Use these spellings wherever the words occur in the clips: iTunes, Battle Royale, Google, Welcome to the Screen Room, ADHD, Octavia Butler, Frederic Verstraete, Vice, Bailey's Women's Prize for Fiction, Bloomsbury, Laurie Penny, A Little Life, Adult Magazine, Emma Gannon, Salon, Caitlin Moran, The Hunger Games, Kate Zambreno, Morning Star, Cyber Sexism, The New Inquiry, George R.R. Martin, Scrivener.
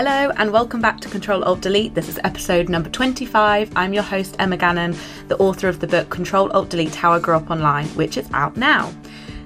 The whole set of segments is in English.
Hello and welcome back to Control-Alt-Delete. This is episode number 25. I'm your host Emma Gannon, the author of the book Control-Alt-Delete How I Grew Up Online, which is out now.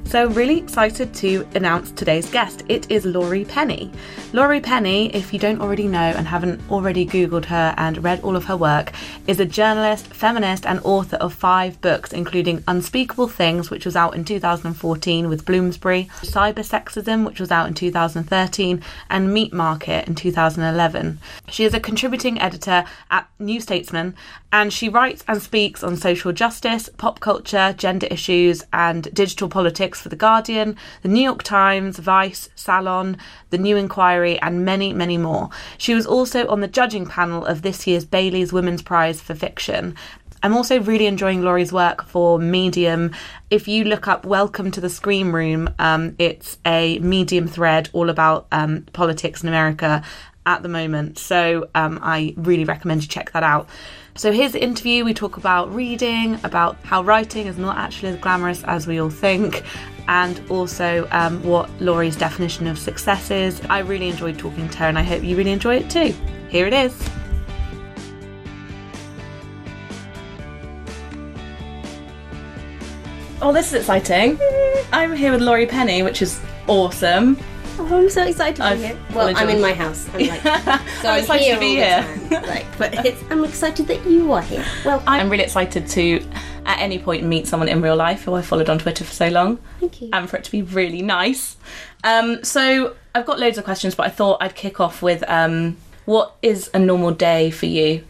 So really excited to announce today's guest. It is Laurie Penny. Laurie Penny, if you don't already know and haven't already Googled her and read all of her work, is a journalist, feminist and author of 5 books, including Unspeakable Things, which was out in 2014 with Bloomsbury, Cyber Sexism, which was out in 2013, and Meat Market in 2011. She is a contributing editor at New Statesman, and she writes and speaks on social justice, pop culture, gender issues and digital politics for The Guardian, The New York Times, Vice, Salon, The New Inquiry, and many, many more. She was also on the judging panel of this year's Bailey's Women's Prize for Fiction. I'm also really enjoying Laurie's work for Medium. If you look up Welcome to the Screen Room, it's a Medium thread all about politics in America at the moment. So I really recommend you check that out. So here's the interview. We talk about reading, about how writing is not actually as glamorous as we all think, and also what Laurie's definition of success is. I really enjoyed talking to her and I hope you really enjoy it too. Here it is. Oh, this is exciting. I'm here with Laurie Penny, which is awesome. Oh, I'm so excited to be here. Well, I'm in my house. I'm like, so I'm excited here to be here. I'm excited that you are here. Well, I'm really excited to, at any point, meet someone in real life who I followed on Twitter for so long. Thank you. And for it to be really nice. So I've got loads of questions, but I thought I'd kick off with what is a normal day for you?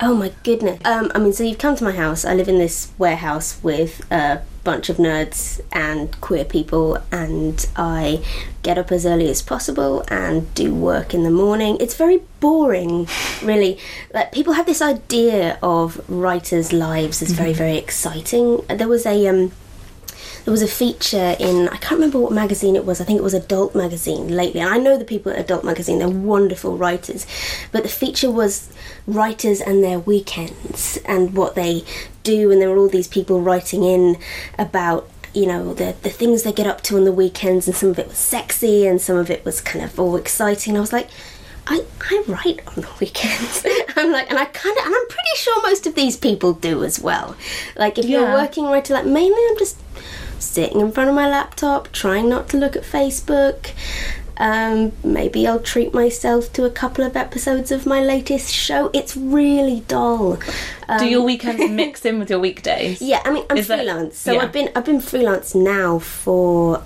Oh my goodness. So you've come to my house. I live in this warehouse with bunch of nerds and queer people, and I get up as early as possible and do work in the morning. It's very boring, really. Like, people have this idea of writers' lives as very, very exciting. There was a feature in, I can't remember what magazine it was, I think it was Adult Magazine lately, and I know the people at Adult Magazine, they're wonderful writers, but the feature was writers and their weekends and what they do, and there were all these people writing in about, you know, the things they get up to on the weekends, and some of it was sexy and some of it was kind of all exciting, and I was like, I write on the weekends. And I'm pretty sure most of these people do as well. Like, if you're a working writer, like, mainly I'm just sitting in front of my laptop, trying not to look at Facebook. Maybe I'll treat myself to a couple of episodes of my latest show. It's really dull. Do your weekends mix in with your weekdays? Yeah, I mean, I'm freelance. So I've been freelance now for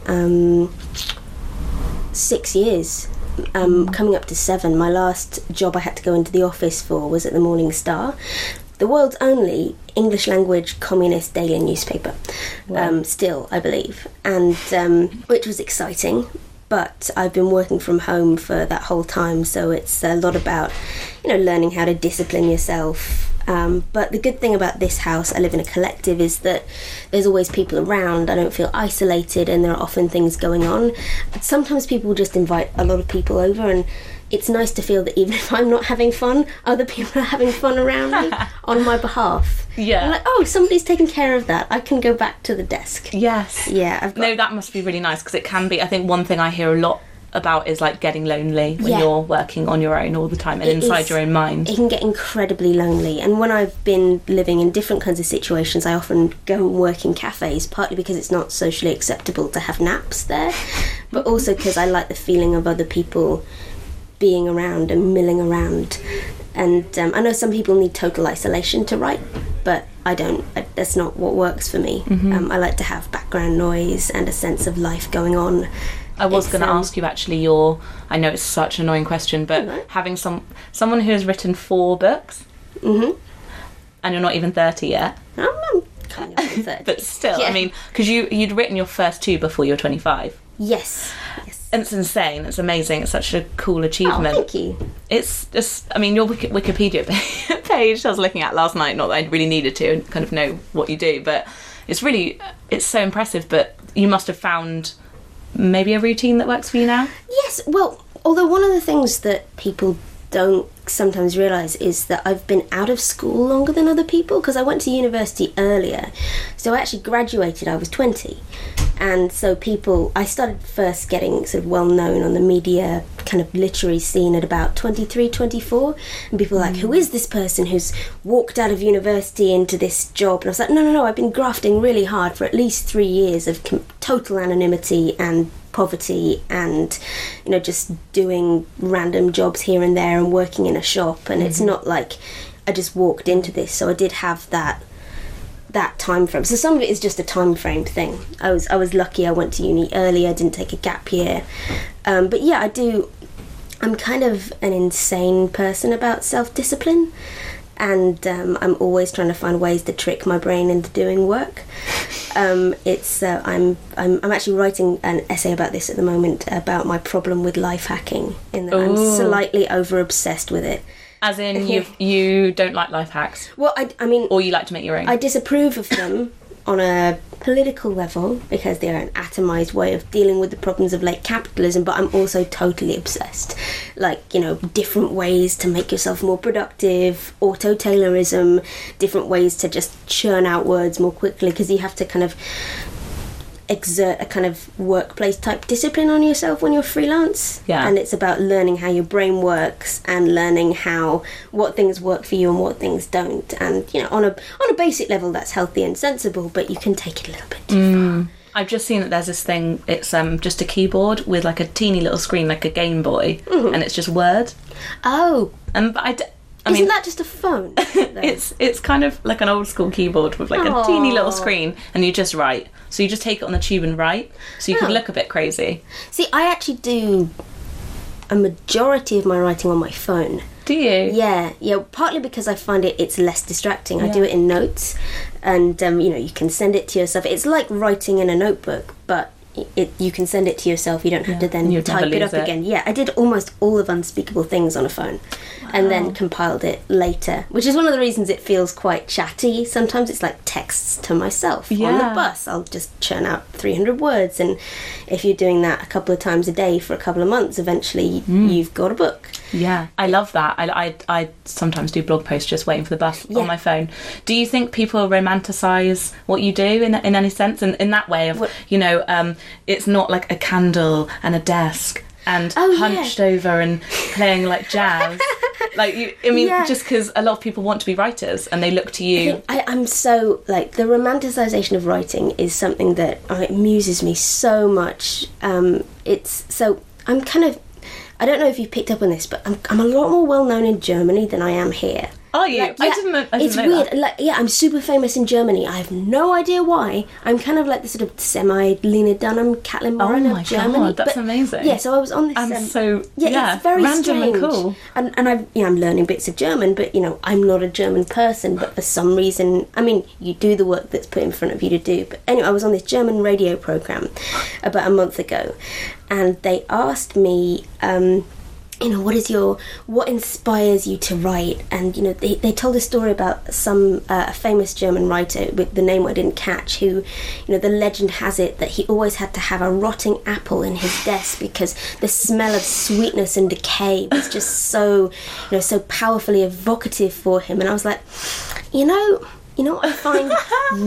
6 years. Coming up to 7. My last job I had to go into the office for was at the Morning Star, the world's only English language communist daily newspaper. Wow. Still, I believe, and which was exciting, but I've been working from home for that whole time, so it's a lot about, you know, learning how to discipline yourself. But the good thing about this house, I live in a collective, is that there's always people around. I don't feel isolated, and there are often things going on. Sometimes people just invite a lot of people over, and it's nice to feel that even if I'm not having fun, other people are having fun around me on my behalf. Yeah. I'm like, oh, somebody's taking care of that. I can go back to the desk. Yes. Yeah. No, that must be really nice, because it can be. I think one thing I hear a lot about is like getting lonely when you're working on your own all the time and inside your own mind. It can get incredibly lonely, and when I've been living in different kinds of situations, I often go and work in cafes, partly because it's not socially acceptable to have naps there, but also because I like the feeling of other people being around and milling around. And I know some people need total isolation to write, but I don't. That's not what works for me. I like to have background noise and a sense of life going on. I was going to ask you, actually, I know it's such an annoying question, but having someone who has written 4 books, and you're not even 30 yet. I'm kind of 30. But still, yeah. I mean, because you'd written your first 2 before you were 25. Yes. And it's insane. It's amazing. It's such a cool achievement. Oh, thank you. It's just, I mean, your Wikipedia page I was looking at last night, not that I really needed to and kind of know what you do, but it's so impressive, but you must have found maybe a routine that works for you now? Yes, well, although one of the things that people don't sometimes realise is that I've been out of school longer than other people, because I went to university earlier. So I actually graduated, I was 20. And so I started first getting sort of well known on the media kind of literary scene at about 23, 24. And people were like, who is this person who's walked out of university into this job? And I was like, no, I've been grafting really hard for at least 3 years of total anonymity and poverty and, you know, just doing random jobs here and there and working in a shop. And it's not like I just walked into this. So I did have that time frame. So some of it is just a time frame thing. I was lucky. I went to uni early. I didn't take a gap year. But yeah, I'm kind of an insane person about self-discipline, and I'm always trying to find ways to trick my brain into doing work. I'm actually writing an essay about this at the moment, about my problem with life hacking, in that I'm slightly over obsessed with it. As in, you don't like life hacks? Well, I mean... Or you like to make your own? I disapprove of them on a political level, because they are an atomised way of dealing with the problems of late capitalism, but I'm also totally obsessed. Like, you know, different ways to make yourself more productive, auto-tailorism, different ways to just churn out words more quickly, because you have to kind of exert a kind of workplace type discipline on yourself when you're freelance. Yeah. And it's about learning how your brain works and learning how what things work for you and what things don't. And, you know, on a basic level that's healthy and sensible, but you can take it a little bit too far. I've just seen that there's this thing, it's just a keyboard with like a teeny little screen like a Game Boy, and it's just Word. Oh. But I mean, isn't that just a phone? it's kind of like an old school keyboard with like a teeny little screen, and you just write. So you just take it on the tube and write. So you can look a bit crazy. See, I actually do a majority of my writing on my phone. Do you? Yeah. Partly because I find it's less distracting. Yeah. I do it in notes, and you know, you can send it to yourself. It's like writing in a notebook, but you can send it to yourself. You don't have to then type it up again. Yeah, I did almost all of Unspeakable Things on a phone, and then compiled it later, which is one of the reasons it feels quite chatty. Sometimes it's like texts to myself on the bus. I'll just churn out 300 words, and if you're doing that a couple of times a day for a couple of months, eventually you've got a book. Yeah, I love that. I sometimes do blog posts just waiting for the bus on my phone. Do you think people romanticise what you do in any sense? And in that way of, you know, it's not like a candle and a desk and hunched over and playing like jazz. Like, just because a lot of people want to be writers and they look to you. I'm so, like, the romanticisation of writing is something that it muses me so much. I'm kind of... I don't know if you picked up on this, but I'm a lot more well-known in Germany than I am here. Are you? Like, yeah, I didn't it's know weird. That. Like, yeah, I'm super famous in Germany. I have no idea why. I'm kind of like the sort of semi-Lena Dunham, Caitlin Moran of Germany. Oh my God, that's amazing. Yeah, so I was on this... And it's very random strange. And cool. And I'm learning bits of German, but, you know, I'm not a German person, but for some reason... I mean, you do the work that's put in front of you to do. But anyway, I was on this German radio programme about a month ago, and they asked me... you know, what inspires you to write? And, you know, they told a story about some a famous German writer with the name I didn't catch, who, you know, the legend has it that he always had to have a rotting apple in his desk because the smell of sweetness and decay was just so, you know, so powerfully evocative for him. And I was like, you know what I find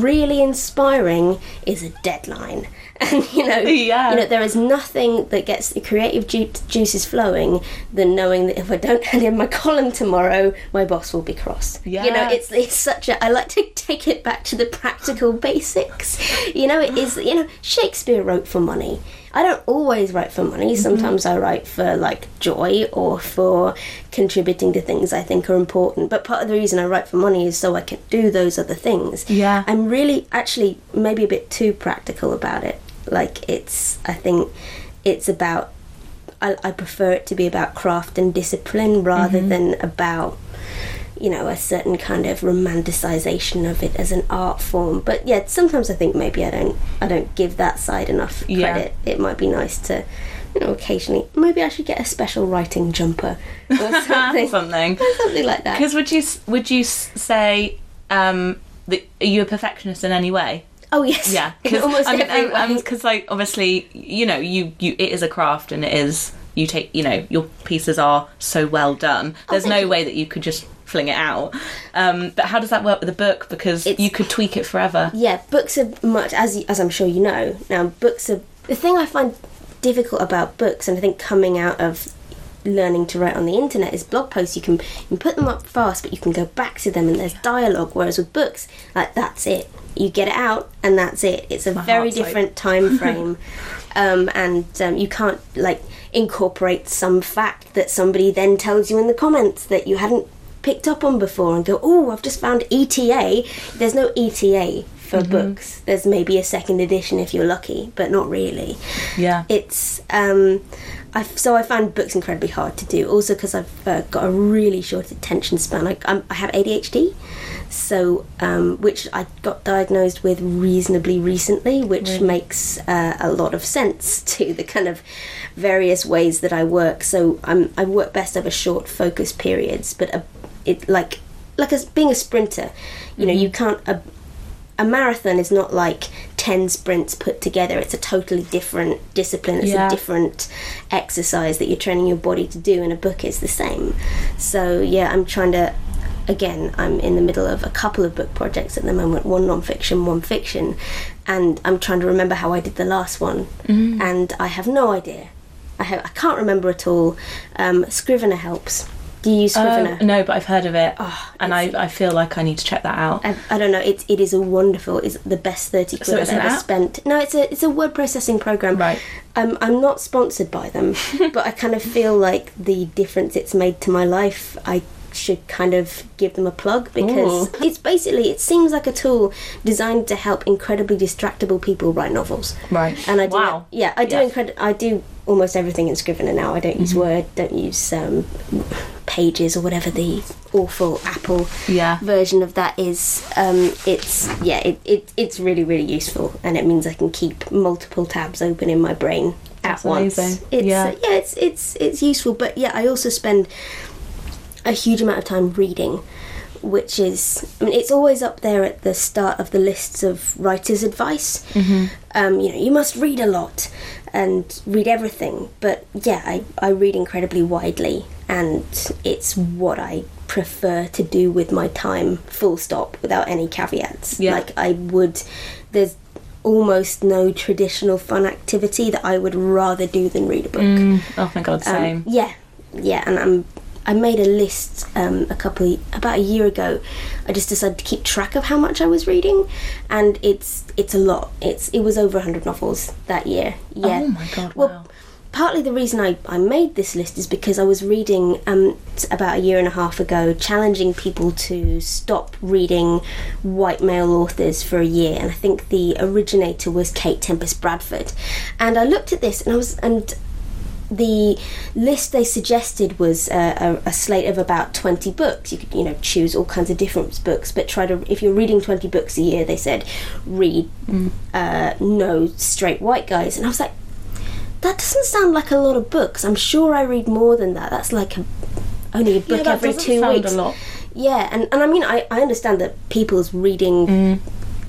really inspiring is a deadline. And, you know, there is nothing that gets the creative juices flowing than knowing that if I don't hand in my column tomorrow, my boss will be cross. Yeah. You know, it's such a... I like to take it back to the practical basics. You know, it is... You know, Shakespeare wrote for money. I don't always write for money. Sometimes I write for, like, joy or for contributing to things I think are important. But part of the reason I write for money is so I can do those other things. Yeah. I'm really, actually, maybe a bit too practical about it. Like, I prefer it to be about craft and discipline rather than about, you know, a certain kind of romanticisation of it as an art form. But yeah, sometimes I think maybe I don't give that side enough credit. Yeah. It might be nice to, you know, occasionally, maybe I should get a special writing jumper or something. Something like that. Because would you say that are you a perfectionist in any way? Oh, yes. Yeah. Because, like, obviously, you know, you it is a craft, and it is, you take, you know, your pieces are so well done. There's no way that you could just fling it out. But how does that work with a book? Because you could tweak it forever. Yeah, books are much, as I'm sure you know, now, books are... The thing I find difficult about books, and I think coming out of learning to write on the internet is blog posts. You can put them up fast, but you can go back to them and there's dialogue, whereas with books, like, that's it. You get it out and that's it. It's a very different time frame. And you can't, like, incorporate some fact that somebody then tells you in the comments that you hadn't picked up on before and go, oh, I've just found ETA. There's no ETA for books. There's maybe a second edition if you're lucky, but not really. Yeah. It's... So I find books incredibly hard to do, also because I've got a really short attention span. I have ADHD, so which I got diagnosed with reasonably recently, which makes a lot of sense to the kind of various ways that I work. So I work best over short focus periods, but being a sprinter, you know, you can't... A marathon is not like 10 sprints put together. It's a totally different discipline. It's a different exercise that you're training your body to do, and a book is the same. So, yeah, I'm trying to... Again, I'm in the middle of a couple of book projects at the moment, one non-fiction, one fiction, and I'm trying to remember how I did the last one, and I have no idea. I can't remember at all. Scrivener helps. Do you use Scrivener? No, but I've heard of it, and I feel like I need to check that out. I don't know. It is a wonderful. It's the best £30 I've ever spent. No, it's a word processing program. Right. I'm not sponsored by them, but I kind of feel like the difference it's made to my life, I should kind of give them a plug, because it's basically, it seems like a tool designed to help incredibly distractible people write novels. Right. And I do. Wow. Yeah, I do. Yeah. I do almost everything in Scrivener now. I don't use Word. Don't use. Pages or whatever the awful Apple version of that is. It's really, really useful, and it means I can keep multiple tabs open in my brain at once. It's it's useful, but I also spend a huge amount of time reading, which is, I mean, it's always up there at the start of the lists of writers' advice. You know, you must read a lot and read everything, but I read incredibly widely, and it's what I prefer to do with my time, full stop, without any caveats. There's almost no traditional fun activity that I would rather do than read a book. Oh my god, same. And I made a list about a year ago. I just decided to keep track of how much I was reading, and it's a lot. It was over 100 novels that year. Yeah. Oh my god. Well, wow. Partly the reason I made this list is because I was reading about a year and a half ago, challenging people to stop reading white male authors for a year, and I think the originator was Kate Tempest Bradford. And I looked at this, and the list they suggested was a slate of about 20 books. You could, choose all kinds of different books, but if you're reading 20 books a year, they said, read no straight white guys. And I was like, that doesn't sound like a lot of books. I'm sure I read more than that. That's like only a book every 2 weeks. A lot. Yeah, and I mean, I understand that people's reading...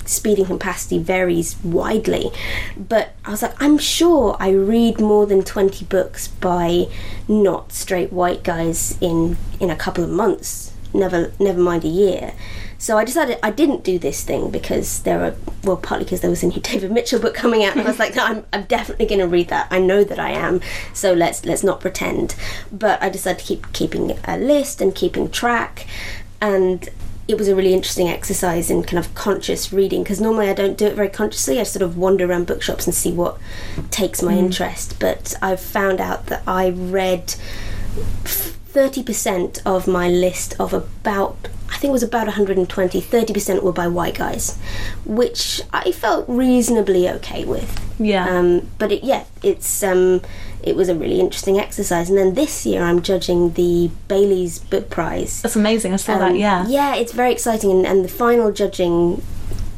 speeding capacity varies widely, but I was like, I'm sure I read more than 20 books by not straight white guys in a couple of months, never mind a year. So I decided I didn't do this thing because partly because there was a new David Mitchell book coming out, and I was like, no, I'm definitely going to read that. I know that I am, so let's not pretend. But I decided to keep keeping a list and keeping track, and it was a really interesting exercise in kind of conscious reading, because normally I don't do it very consciously. I sort of wander around bookshops and see what takes my interest, but I've found out that I read 30% of my list of about, I think it was about 120, 30% were by white guys, which I felt reasonably okay with. Yeah. It was a really interesting exercise. And then this year I'm judging the Bailey's Book Prize. That's amazing. I saw that, yeah. Yeah, it's very exciting. And the final judging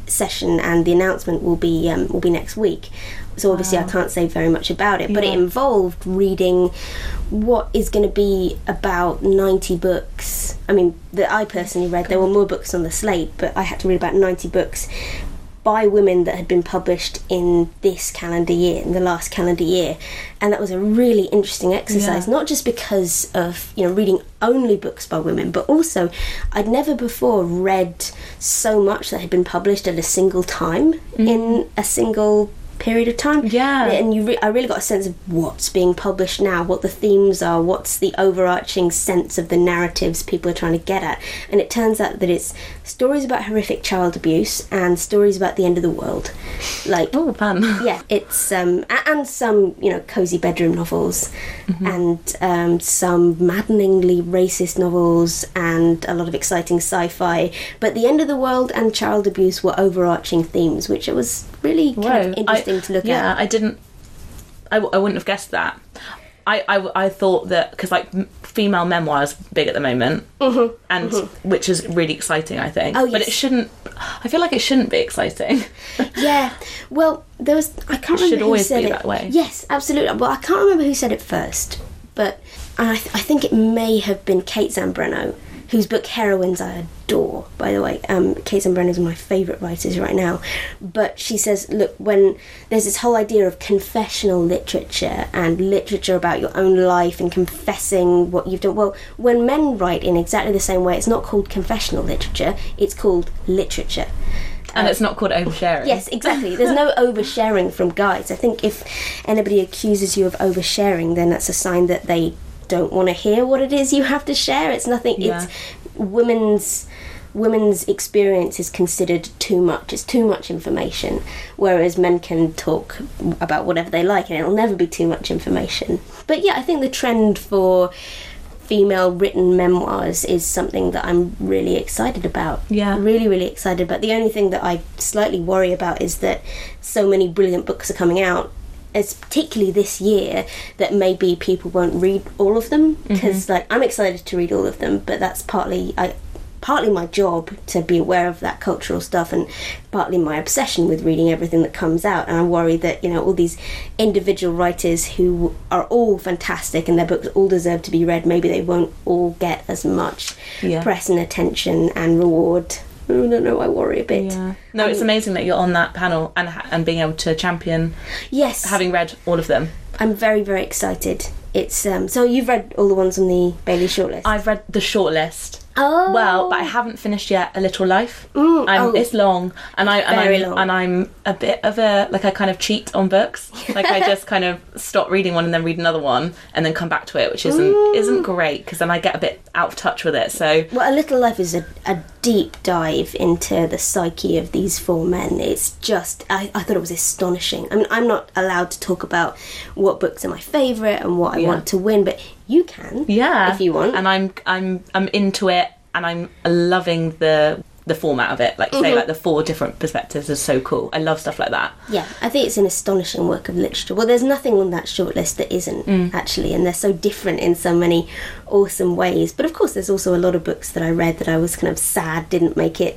session and the announcement will be next week. So obviously I can't say very much about it, but it involved reading what is going to be about 90 books. I mean, that I personally read. There were more books on the slate, but I had to read about 90 books by women that had been published in this calendar year, in the last calendar year. And that was a really interesting exercise, not just because of, reading only books by women, but also I'd never before read so much that had been published at a single time in a single period of time. Yeah. And you I really got a sense of what's being published now, what the themes are, what's the overarching sense of the narratives people are trying to get at. And it turns out that it's stories about horrific child abuse and stories about the end of the world. Like, oh, fun. Yeah, it's and some, you know, cozy bedroom novels, mm-hmm. and some maddeningly racist novels and a lot of exciting sci-fi. But the end of the world and child abuse were overarching themes, which it was really kind of interesting to look at. Yeah, I wouldn't have guessed that. I thought that, because like female memoir is big at the moment, mm-hmm. and mm-hmm. which is really exciting, I think. Oh, yes. But it shouldn't. I feel like it shouldn't be exciting. Yeah. Well, there was. I can't remember who said it. Should always be that way. Yes, absolutely. Well, I can't remember who said it first, but I think it may have been Kate Zambreno, whose book Heroines I adore, by the way. Kate Zambreno is one of my favourite writers right now. But she says, look, when there's this whole idea of confessional literature and literature about your own life and confessing what you've done. Well, when men write in exactly the same way, it's not called confessional literature, it's called literature. And it's not called oversharing. Yes, exactly. There's no oversharing from guys. I think if anybody accuses you of oversharing, then that's a sign that they don't want to hear what it is you have to share. It's nothing. Yeah. It's women's experience is considered too much. It's too much information, whereas men can talk about whatever they like and it'll never be too much information. But yeah, I think the trend for female written memoirs is something that I'm really excited about. Yeah. Really, really excited about. The only thing that I slightly worry about is that so many brilliant books are coming out, it's particularly this year, that maybe people won't read all of them, because mm-hmm. like I'm excited to read all of them, but that's partly my job to be aware of that cultural stuff, and partly my obsession with reading everything that comes out. And I worry that, you know, all these individual writers who are all fantastic and their books all deserve to be read, maybe they won't all get as much press and attention and reward. No, I worry a bit. Yeah. No, it's amazing that you're on that panel and being able to champion. Yes, having read all of them. I'm very, very excited. It's so you've read all the ones on the Bailey shortlist. I've read the shortlist. Oh. Well, but I haven't finished yet. A Little Life. Mm. It's long, and I'm a bit of a I kind of cheat on books. Like I just kind of stop reading one and then read another one and then come back to it, which isn't great, because then I get a bit out of touch with it. So well, A Little Life is a deep dive into the psyche of these four men. It's just I thought it was astonishing. I mean, I'm not allowed to talk about what books are my favourite and what I want to win, but you can, if you want. And I'm into it, and I'm loving the format of it. Like mm-hmm. say, like the four different perspectives is so cool. I love stuff like that. Yeah, I think it's an astonishing work of literature. Well, there's nothing on that shortlist that isn't actually, and they're so different in so many awesome ways. But of course, there's also a lot of books that I read that I was kind of sad didn't make it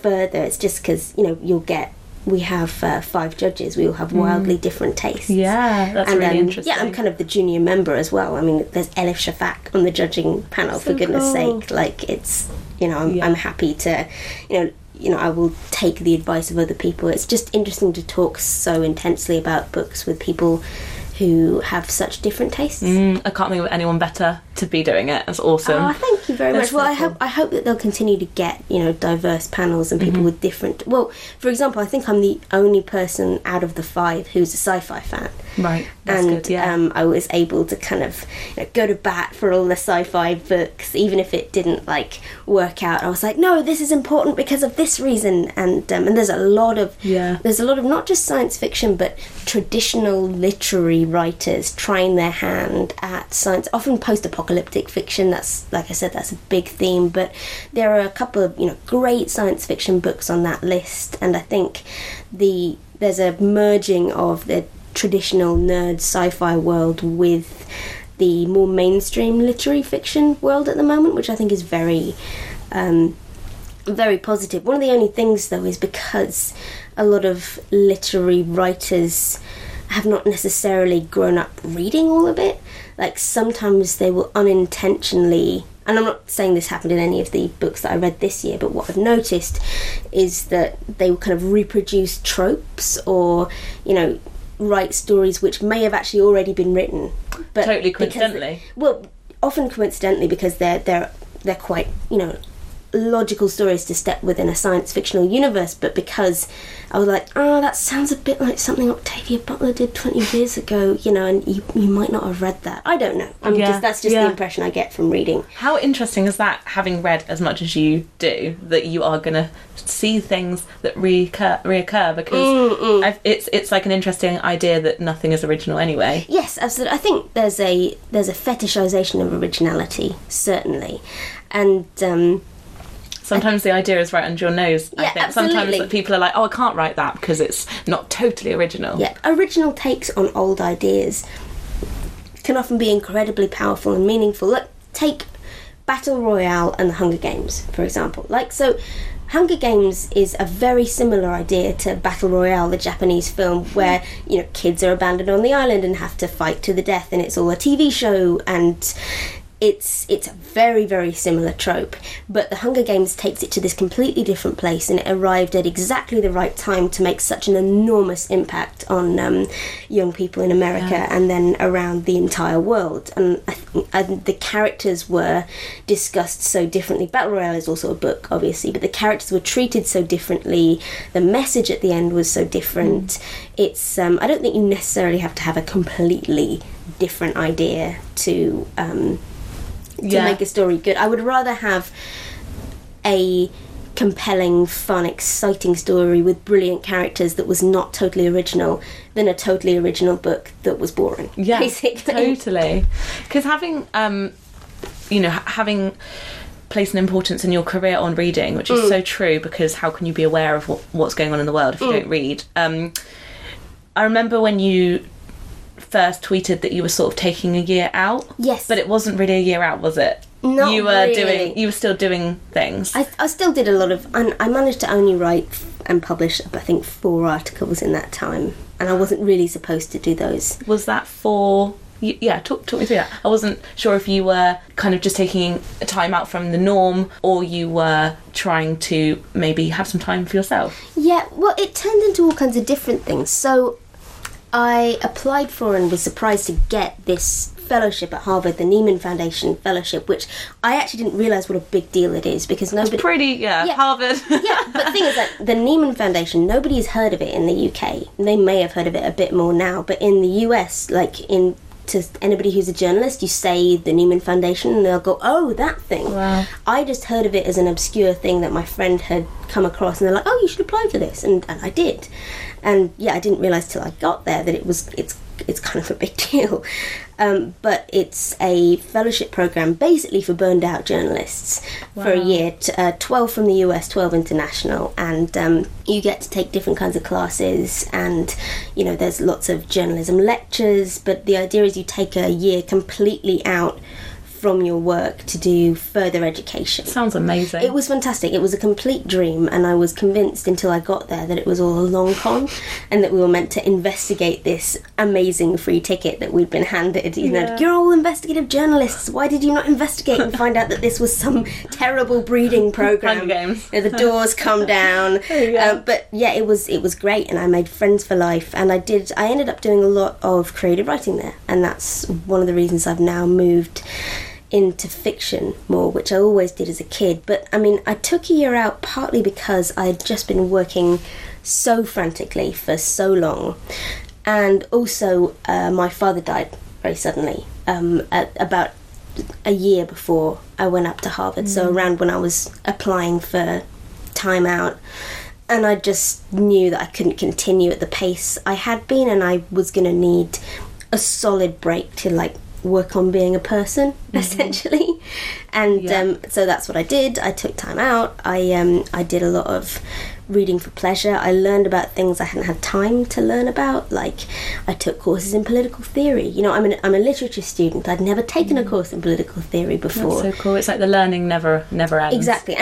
further. It's just because, you know, we have five judges. We all have wildly different tastes. Yeah, that's really interesting. Yeah, I'm kind of the junior member as well. I mean, there's Elif Shafak on the judging panel, so for goodness sake. Like, it's, you know, I'm happy to, you know, I will take the advice of other people. It's just interesting to talk so intensely about books with people who have such different tastes. I can't think of anyone better to be doing it. That's awesome. Oh, thank you very much. Well, I hope that they'll continue to get, you know, diverse panels and people with different... Well, for example, I think I'm the only person out of the five who's a sci-fi fan. Right, that's good, yeah. And I was able to kind of, you know, go to bat for all the sci-fi books, even if it didn't, like, work out. I was like, no, this is important because of this reason. And there's a lot of... Yeah. There's a lot of not just science fiction, but traditional literary writers trying their hand at science, often post-apocalyptic fiction. That's, like I said, that's a big theme, but there are a couple of, you know, great science fiction books on that list, and I think there's a merging of the traditional nerd sci-fi world with the more mainstream literary fiction world at the moment, which I think is very very positive. One of the only things, though, is because a lot of literary writers have not necessarily grown up reading all of it. Like, sometimes they will unintentionally, and I'm not saying this happened in any of the books that I read this year, but what I've noticed is that they will kind of reproduce tropes or, you know, write stories which may have actually already been written. But totally coincidentally. Often coincidentally, because they're quite, you know, logical stories to step within a science fictional universe, but because I was like, oh, that sounds a bit like something Octavia Butler did 20 years ago, you know, and you might not have read that. I don't know. That's just the impression I get from reading. How interesting is that, having read as much as you do, that you are going to see things that reoccur because it's like an interesting idea that nothing is original anyway. Yes, absolutely. I think there's a fetishization of originality, certainly. And sometimes the idea is right under your nose, I think. Absolutely. Sometimes people are like, oh, I can't write that because it's not totally original. Yeah, original takes on old ideas can often be incredibly powerful and meaningful. Like, take Battle Royale and The Hunger Games, for example. Like, so Hunger Games is a very similar idea to Battle Royale, the Japanese film, where, you know, kids are abandoned on the island and have to fight to the death, and it's all a TV show, and it's a very, very similar trope, but The Hunger Games takes it to this completely different place, and it arrived at exactly the right time to make such an enormous impact on young people in America and then around the entire world. And the characters were discussed so differently. Battle Royale is also a book, obviously, but the characters were treated so differently. The message at the end was so different. It's I don't think you necessarily have to have a completely different idea to make a story good. I would rather have a compelling, fun, exciting story with brilliant characters that was not totally original than a totally original book that was boring. Yeah, basically. Totally. Because having, place an importance in your career on reading, which is so true, because how can you be aware of what's going on in the world if you don't read? I remember when you first tweeted that you were sort of taking a year out. Yes. But it wasn't really a year out, was it? Not you were really. You were still doing things. I still did a lot of, and I managed to only write and publish, I think, 4 articles in that time, and I wasn't really supposed to do those. Was that for? Yeah, talk me through that. I wasn't sure if you were kind of just taking a time out from the norm, or you were trying to maybe have some time for yourself. Yeah, well, it turned into all kinds of different things. So I applied for and was surprised to get this fellowship at Harvard, the Neiman Foundation fellowship, which I actually didn't realise what a big deal it is, because nobody... It's pretty, Harvard. But the thing is, like, the Neiman Foundation, nobody has heard of it in the UK. They may have heard of it a bit more now, but in the US, to anybody who's a journalist, you say the Neiman Foundation and they'll go, oh, that thing. Wow. I just heard of it as an obscure thing that my friend had come across, and they're like, oh, you should apply for this, and I did. And I didn't realise till I got there that it's kind of a big deal. But it's a fellowship programme basically for burned out journalists for a year, 12 from the US, 12 international, and you get to take different kinds of classes, and there's lots of journalism lectures, but the idea is you take a year completely out from your work to do further education. Sounds amazing. It was fantastic. It was a complete dream, and I was convinced until I got there that it was all a long con and that we were meant to investigate this amazing free ticket that we'd been handed. You're all investigative journalists. Why did you not investigate and find out that this was some terrible breeding programme? Hunger Games. The doors come down. It was great, and I made friends for life, and I ended up doing a lot of creative writing there, and that's one of the reasons I've now moved into fiction more, which I always did as a kid. But I mean, I took a year out partly because I had just been working so frantically for so long, and also my father died very suddenly at about a year before I went up to Harvard, so around when I was applying for time out, and I just knew that I couldn't continue at the pace I had been, and I was going to need a solid break to work on being a person, essentially, and so that's what I did. I took time out. I did a lot of reading for pleasure. I learned about things I hadn't had time to learn about. Like, I took courses in political theory. I'm a literature student. I'd never taken a course in political theory before. That's so cool. It's like the learning never ends. Exactly,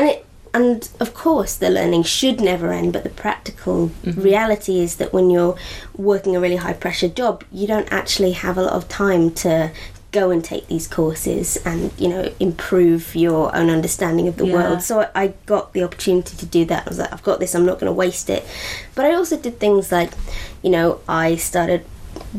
and of course the learning should never end, but the practical reality is that when you're working a really high pressure job, you don't actually have a lot of time to go and take these courses and improve your own understanding of the world. So I got the opportunity to do that. I was like, I've got this, I'm not going to waste it. But I also did things like I started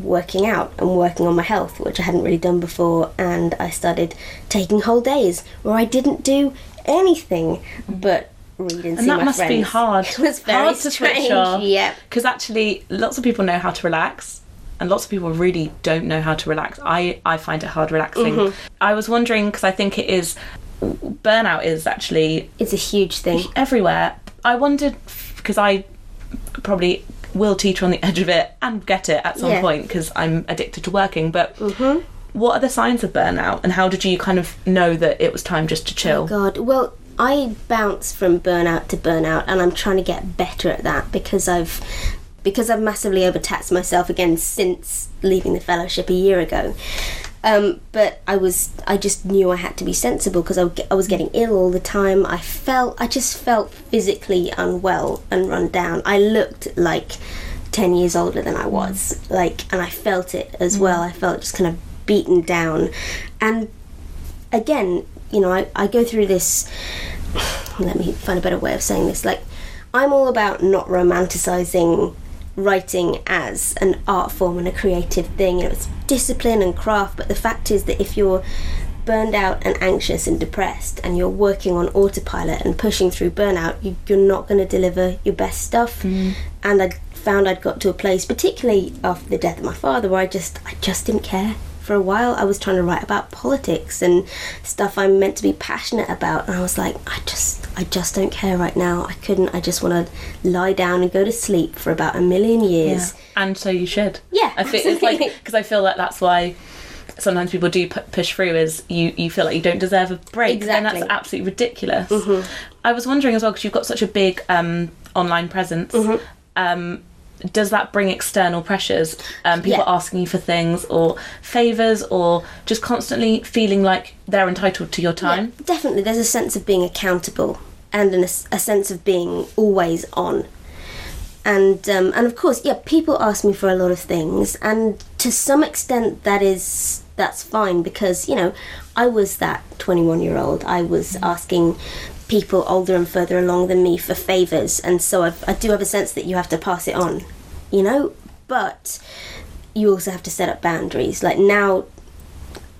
working out and working on my health, which I hadn't really done before, and I started taking whole days where I didn't do anything but read and see my friends. And that must be hard. It was very hard to switch off. Yeah. Because actually, lots of people know how to relax, and lots of people really don't know how to relax. I find it hard relaxing. Mm-hmm. I was wondering, because I think it is... burnout is actually... It's a huge thing. Everywhere. I wondered, because I probably... will teeter on the edge of it and get it at some point because I'm addicted to working, but what are the signs of burnout, and how did you kind of know that it was time just to chill? Oh God, well, I bounce from burnout to burnout, and I'm trying to get better at that because I've massively overtaxed myself again since leaving the fellowship a year ago. But I just knew I had to be sensible because I was getting ill all the time. I just felt physically unwell and run down. I looked like 10 years older than I was, and I felt it as well. I felt just kind of beaten down. And again, you know, I go through this, let me find a better way of saying this, like, I'm all about not romanticising writing as an art form and a creative thing. You know, it's discipline and craft, but the fact is that if you're burned out and anxious and depressed and you're working on autopilot and pushing through burnout, you're not going to deliver your best stuff. And I found I'd got to a place, particularly after the death of my father, where I just didn't care. For a while I was trying to write about politics and stuff I'm meant to be passionate about, and I was like, I just don't care right now. I just want to lie down and go to sleep for about a million years. And so you should. Yeah, I feel it's like, because I feel like that's why sometimes people do push through, is you feel like you don't deserve a break. Exactly. And that's absolutely ridiculous. I was wondering as well, because you've got such a big online presence, does that bring external pressures? People asking you for things or favours, or just constantly feeling like they're entitled to your time? Yeah, definitely. There's a sense of being accountable and a sense of being always on. And of course, yeah, people ask me for a lot of things, and to some extent that's fine, because, you know, I was that 21-year-old. I was asking people older and further along than me for favours, and so I do have a sense that you have to pass it on, you know, but you also have to set up boundaries. Like, now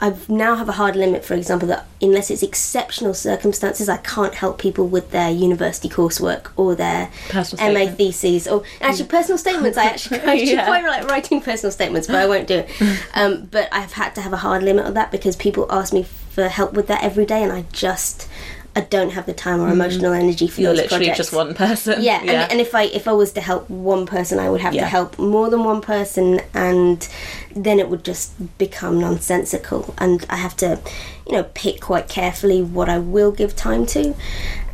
I have a hard limit, for example, that unless it's exceptional circumstances, I can't help people with their university coursework or their personal MA theses, or actually personal statements. I quite like writing personal statements, but I won't do it. But I've had to have a hard limit on that because people ask me for help with that every day, and I don't have the time or emotional energy for those projects. You're literally just one person. Yeah, yeah. And if I was to help one person, I would have to help more than one person, and then it would just become nonsensical. And I have to, you know, pick quite carefully what I will give time to,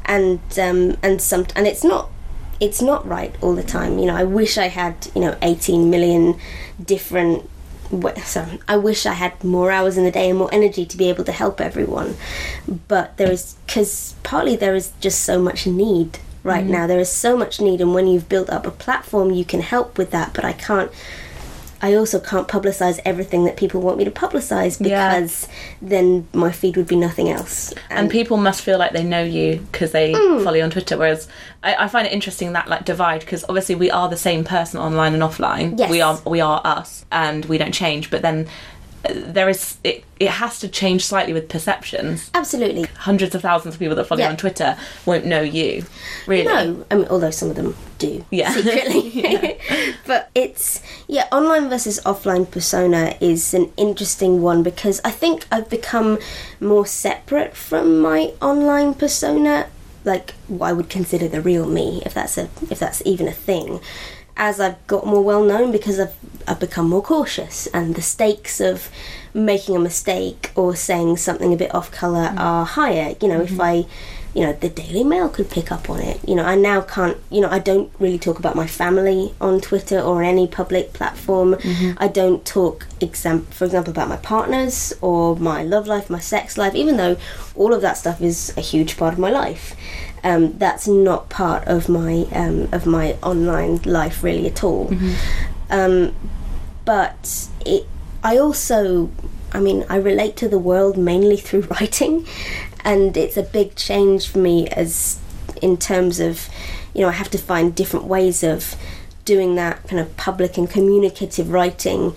and it's not right all the time. You know, I wish I had 18 million different. So I wish I had more hours in the day and more energy to be able to help everyone, but because partly there is just so much need right now. There is so much need, and when you've built up a platform, you can help with that. But I also can't publicise everything that people want me to publicise, because then my feed would be nothing else. And people must feel like they know you because they follow you on Twitter. Whereas I find it interesting, that like divide, because obviously we are the same person online and offline. Yes. We are us, and we don't change. But then there is it has to change slightly with perceptions. Absolutely. Hundreds of thousands of people that follow you on Twitter won't know you, really. No, I mean, although some of them do secretly. But it's online versus offline persona is an interesting one, because I think I've become more separate from my online persona, like what I would consider the real me, if that's even a thing, as I've got more well known, because I've become more cautious, and the stakes of making a mistake or saying something a bit off colour are higher. You know, if the Daily Mail could pick up on it. You know, I now can't, I don't really talk about my family on Twitter or any public platform. I don't talk, for example, about my partners or my love life, my sex life, even though all of that stuff is a huge part of my life. That's not part of my online life really at all. But I relate to the world mainly through writing, and it's a big change for me as in terms of, I have to find different ways of doing that kind of public and communicative writing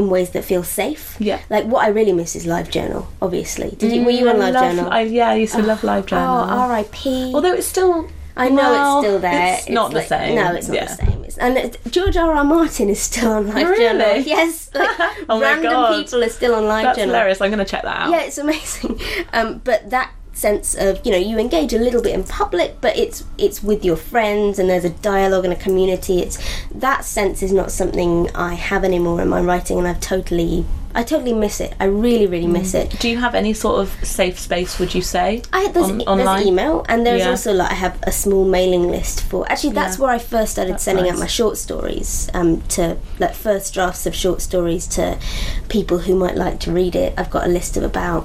in ways that feel safe. Yeah. Like, what I really miss is LiveJournal, obviously. Were you on LiveJournal? Yeah, I used to love LiveJournal. Oh, R.I.P. Although it's still... I know it's still there. It's not like, the same. No, it's not the same. George R.R. Martin is still on LiveJournal. Really? Yes. Like, random people are still on LiveJournal. That's hilarious. I'm going to check that out. Yeah, it's amazing. But that sense of, you know, you engage a little bit in public, but it's with your friends and there's a dialogue and a community. It's that sense is not something I have anymore in my writing, and I totally miss it. I really, really miss it. Do you have any sort of safe space, would you say? There's email, and there's also, like, I have a small mailing list for... Actually, that's where I first started sending out my short stories, to, like, first drafts of short stories to people who might like to read it. I've got a list of about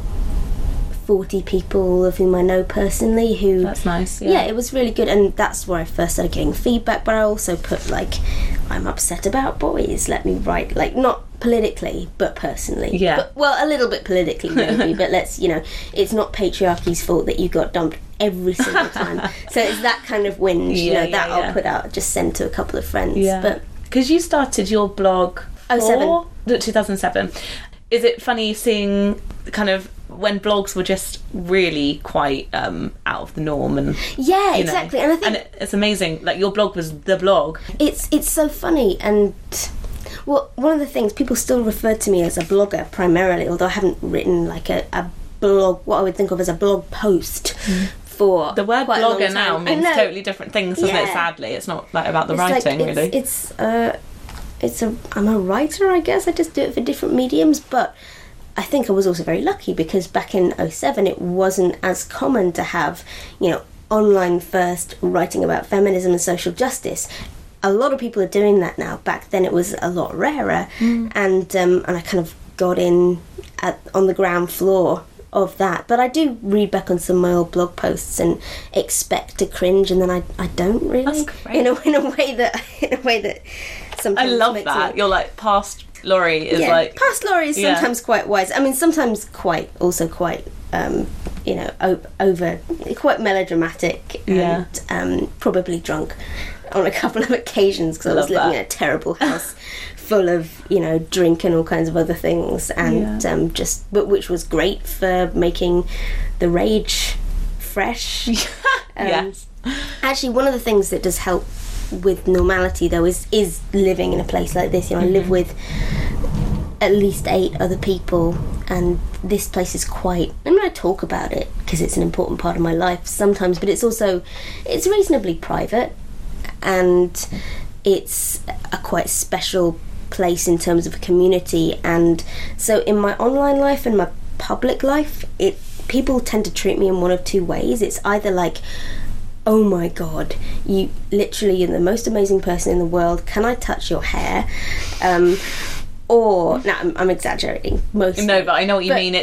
40 people of whom I know personally who... That's nice, yeah. Yeah, it was really good, and that's where I first started getting feedback, but I also put, like, I'm upset about boys, let me write, like, not politically, but personally. Yeah. But, well, a little bit politically, maybe, but let's, you know, it's not patriarchy's fault that you got dumped every single time. So it's that kind of whinge, I'll put out, just send to a couple of friends. Yeah. But because you started your blog... 2007. Is it funny seeing kind of when blogs were just really quite out of the norm, and exactly, and I think it's amazing. Like, your blog was the blog. It's so funny, and well, one of the things people still refer to me as a blogger primarily, although I haven't written like a blog, what I would think of as a blog post. For the word blogger now means totally different things, doesn't it? Sadly, it's not like about the writing, like, really. I'm a writer, I guess. I just do it for different mediums, but I think I was also very lucky because back in 2007 it wasn't as common to have, you know, online first writing about feminism and social justice. A lot of people are doing that now. Back then it was a lot rarer, and I kind of got in on the ground floor of that. But I do read back on some of my old blog posts and expect to cringe, and then I don't really. That's great. In a way that sometimes I love that. You're like, past Laurie is like... Past Laurie is sometimes quite wise. I mean, sometimes quite, you know, over... Quite melodramatic and probably drunk on a couple of occasions because I was living in a terrible house full of, you know, drink and all kinds of other things, and but which was great for making the rage fresh. Yes. Actually, one of the things that does help with normality though is living in a place like this. You know, I live with at least 8 other people, and this place is quite... I mean, I talk about it because it's an important part of my life sometimes, but it's also, it's reasonably private, and it's a quite special place in terms of a community. And so in my online life and my public life, people tend to treat me in one of two ways. It's either like, oh my god, you literally are the most amazing person in the world, can I touch your hair? Or, no, I'm exaggerating, mostly. No, but I know what you mean.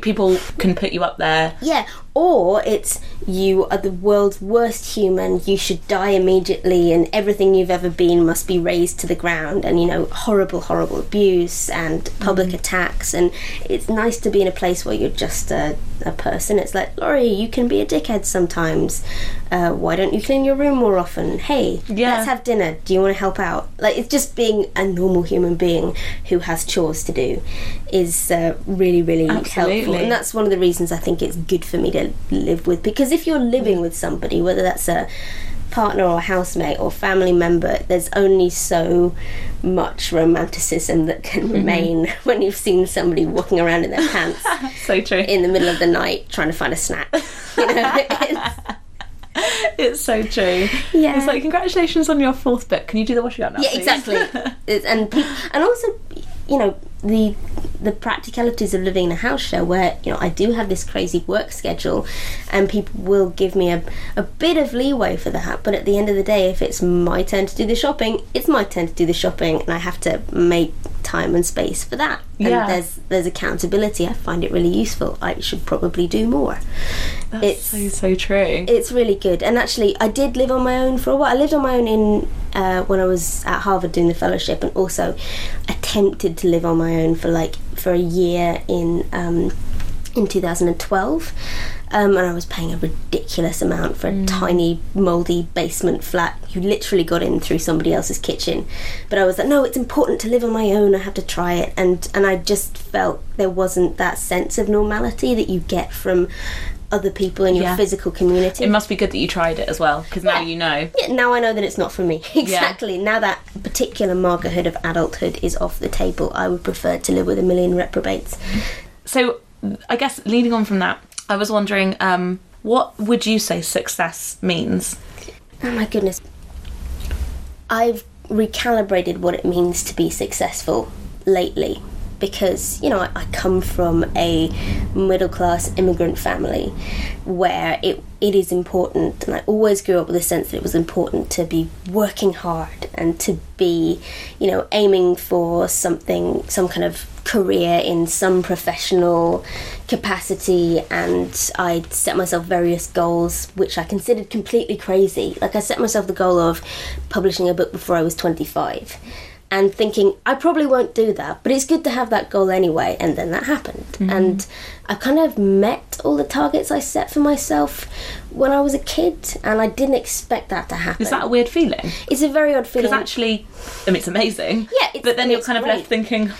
People can put you up there. Yeah, or it's, you are the world's worst human, you should die immediately, and everything you've ever been must be razed to the ground, and, you know, horrible, horrible abuse and public attacks. And it's nice to be in a place where you're just a person. It's like, Laurie, you can be a dickhead sometimes. Why don't you clean your room more often? Hey, let's have dinner. Do you want to help out? Like, it's just being a normal human being who has chores to do is really, really helpful. And that's one of the reasons I think it's good for me to live with, because if you're living with somebody, whether that's a partner or housemate or family member, there's only so much romanticism that can remain when you've seen somebody walking around in their pants so true. In the middle of the night trying to find a snack. You know, it's so true. Yeah. It's like, congratulations on your 4th book. Can you do the washing up now? Yeah, exactly. and also, you know, the practicalities of living in a house show where, you know, I do have this crazy work schedule, and people will give me a bit of leeway for that, but at the end of the day, if it's my turn to do the shopping, it's my turn to do the shopping, and I have to make time and space for that. Yeah. And there's accountability. I find it really useful. I should probably do more. That's so true. It's really good. And actually, I did live on my own for a while. I lived on my own in when I was at Harvard doing the fellowship, and also attempted to live on my own for a year in 2012. and I was paying a ridiculous amount for a tiny, mouldy basement flat. You literally got in through somebody else's kitchen. But I was like, no, it's important to live on my own, I have to try it. And I just felt there wasn't that sense of normality that you get from other people in your physical community. It must be good that you tried it as well, because now you know. Yeah, now I know that it's not for me. Exactly. Yeah. Now that particular markerhood of adulthood is off the table, I would prefer to live with a million reprobates. So I guess leading on from that, I was wondering, what would you say success means? Oh my goodness. I've recalibrated what it means to be successful lately. Because, you know, I come from a middle-class immigrant family where it is important, and I always grew up with a sense that it was important to be working hard and to be, you know, aiming for something, some kind of career in some professional capacity. And I set myself various goals, which I considered completely crazy. Like, I set myself the goal of publishing a book before I was 25. And thinking, I probably won't do that, but it's good to have that goal anyway. And then that happened. Mm-hmm. And I kind of met all the targets I set for myself when I was a kid, and I didn't expect that to happen. Is that a weird feeling? It's a very odd feeling. Because actually, I mean, it's amazing. Yeah. But then you're kind of left thinking,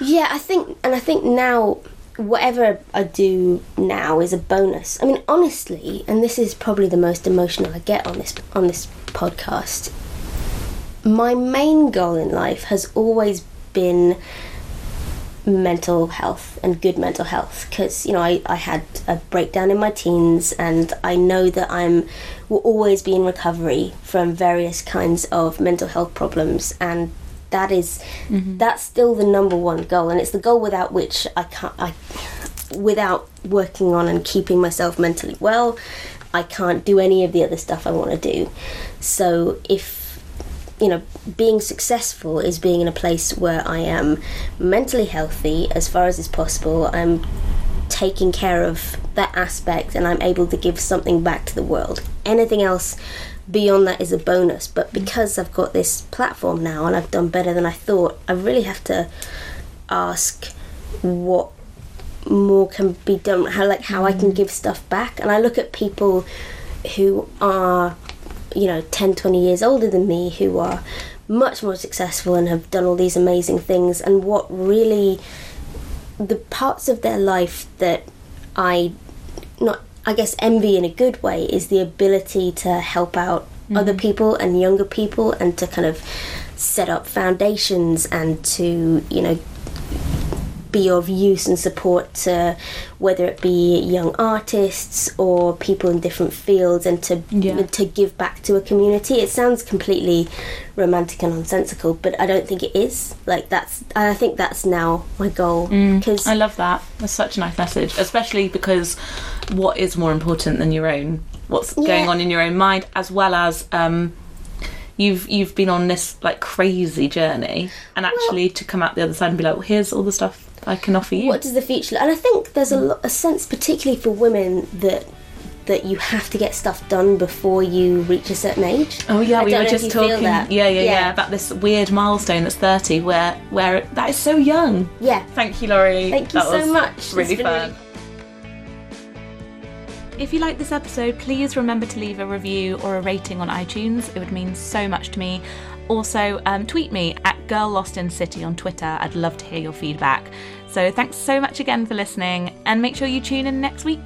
Yeah, I think now, whatever I do now is a bonus. I mean, honestly, and this is probably the most emotional I get on this podcast, my main goal in life has always been mental health and good mental health, because, you know, I had a breakdown in my teens, and I know that I will always be in recovery from various kinds of mental health problems, and that is that's still the number one goal, and it's the goal without which without working on and keeping myself mentally well, I can't do any of the other stuff I want to do. So you know, being successful is being in a place where I am mentally healthy as far as is possible, I'm taking care of that aspect, and I'm able to give something back to the world. Anything else beyond that is a bonus, but because I've got this platform now and I've done better than I thought, I really have to ask what more can be done, how I can give stuff back. And I look at people who are, you know, 10, 20 years older than me, who are much more successful and have done all these amazing things, and what really the parts of their life that I guess envy in a good way is the ability to help out other people and younger people, and to kind of set up foundations and to, you know, be of use and support to whether it be young artists or people in different fields, and to give back to a community. It sounds completely romantic and nonsensical, but I don't think it is. I think that's now my goal. Because I love that. That's such a nice message, especially because what is more important than your own? What's going on in your own mind, as well as you've been on this like crazy journey, and actually to come out the other side and be like, well, here's all the stuff I can offer you. What does the future look? And I think there's a sense, particularly for women, that you have to get stuff done before you reach a certain age. Oh yeah, we were just talking about this weird milestone that's 30, where that is so young. Yeah. Thank you, Laurie. Thank you so much. Really fun. If you like this episode, please remember to leave a review or a rating on iTunes. It would mean so much to me. Also, tweet me at GirlLostInCity on Twitter. I'd love to hear your feedback. So thanks so much again for listening, and make sure you tune in next week.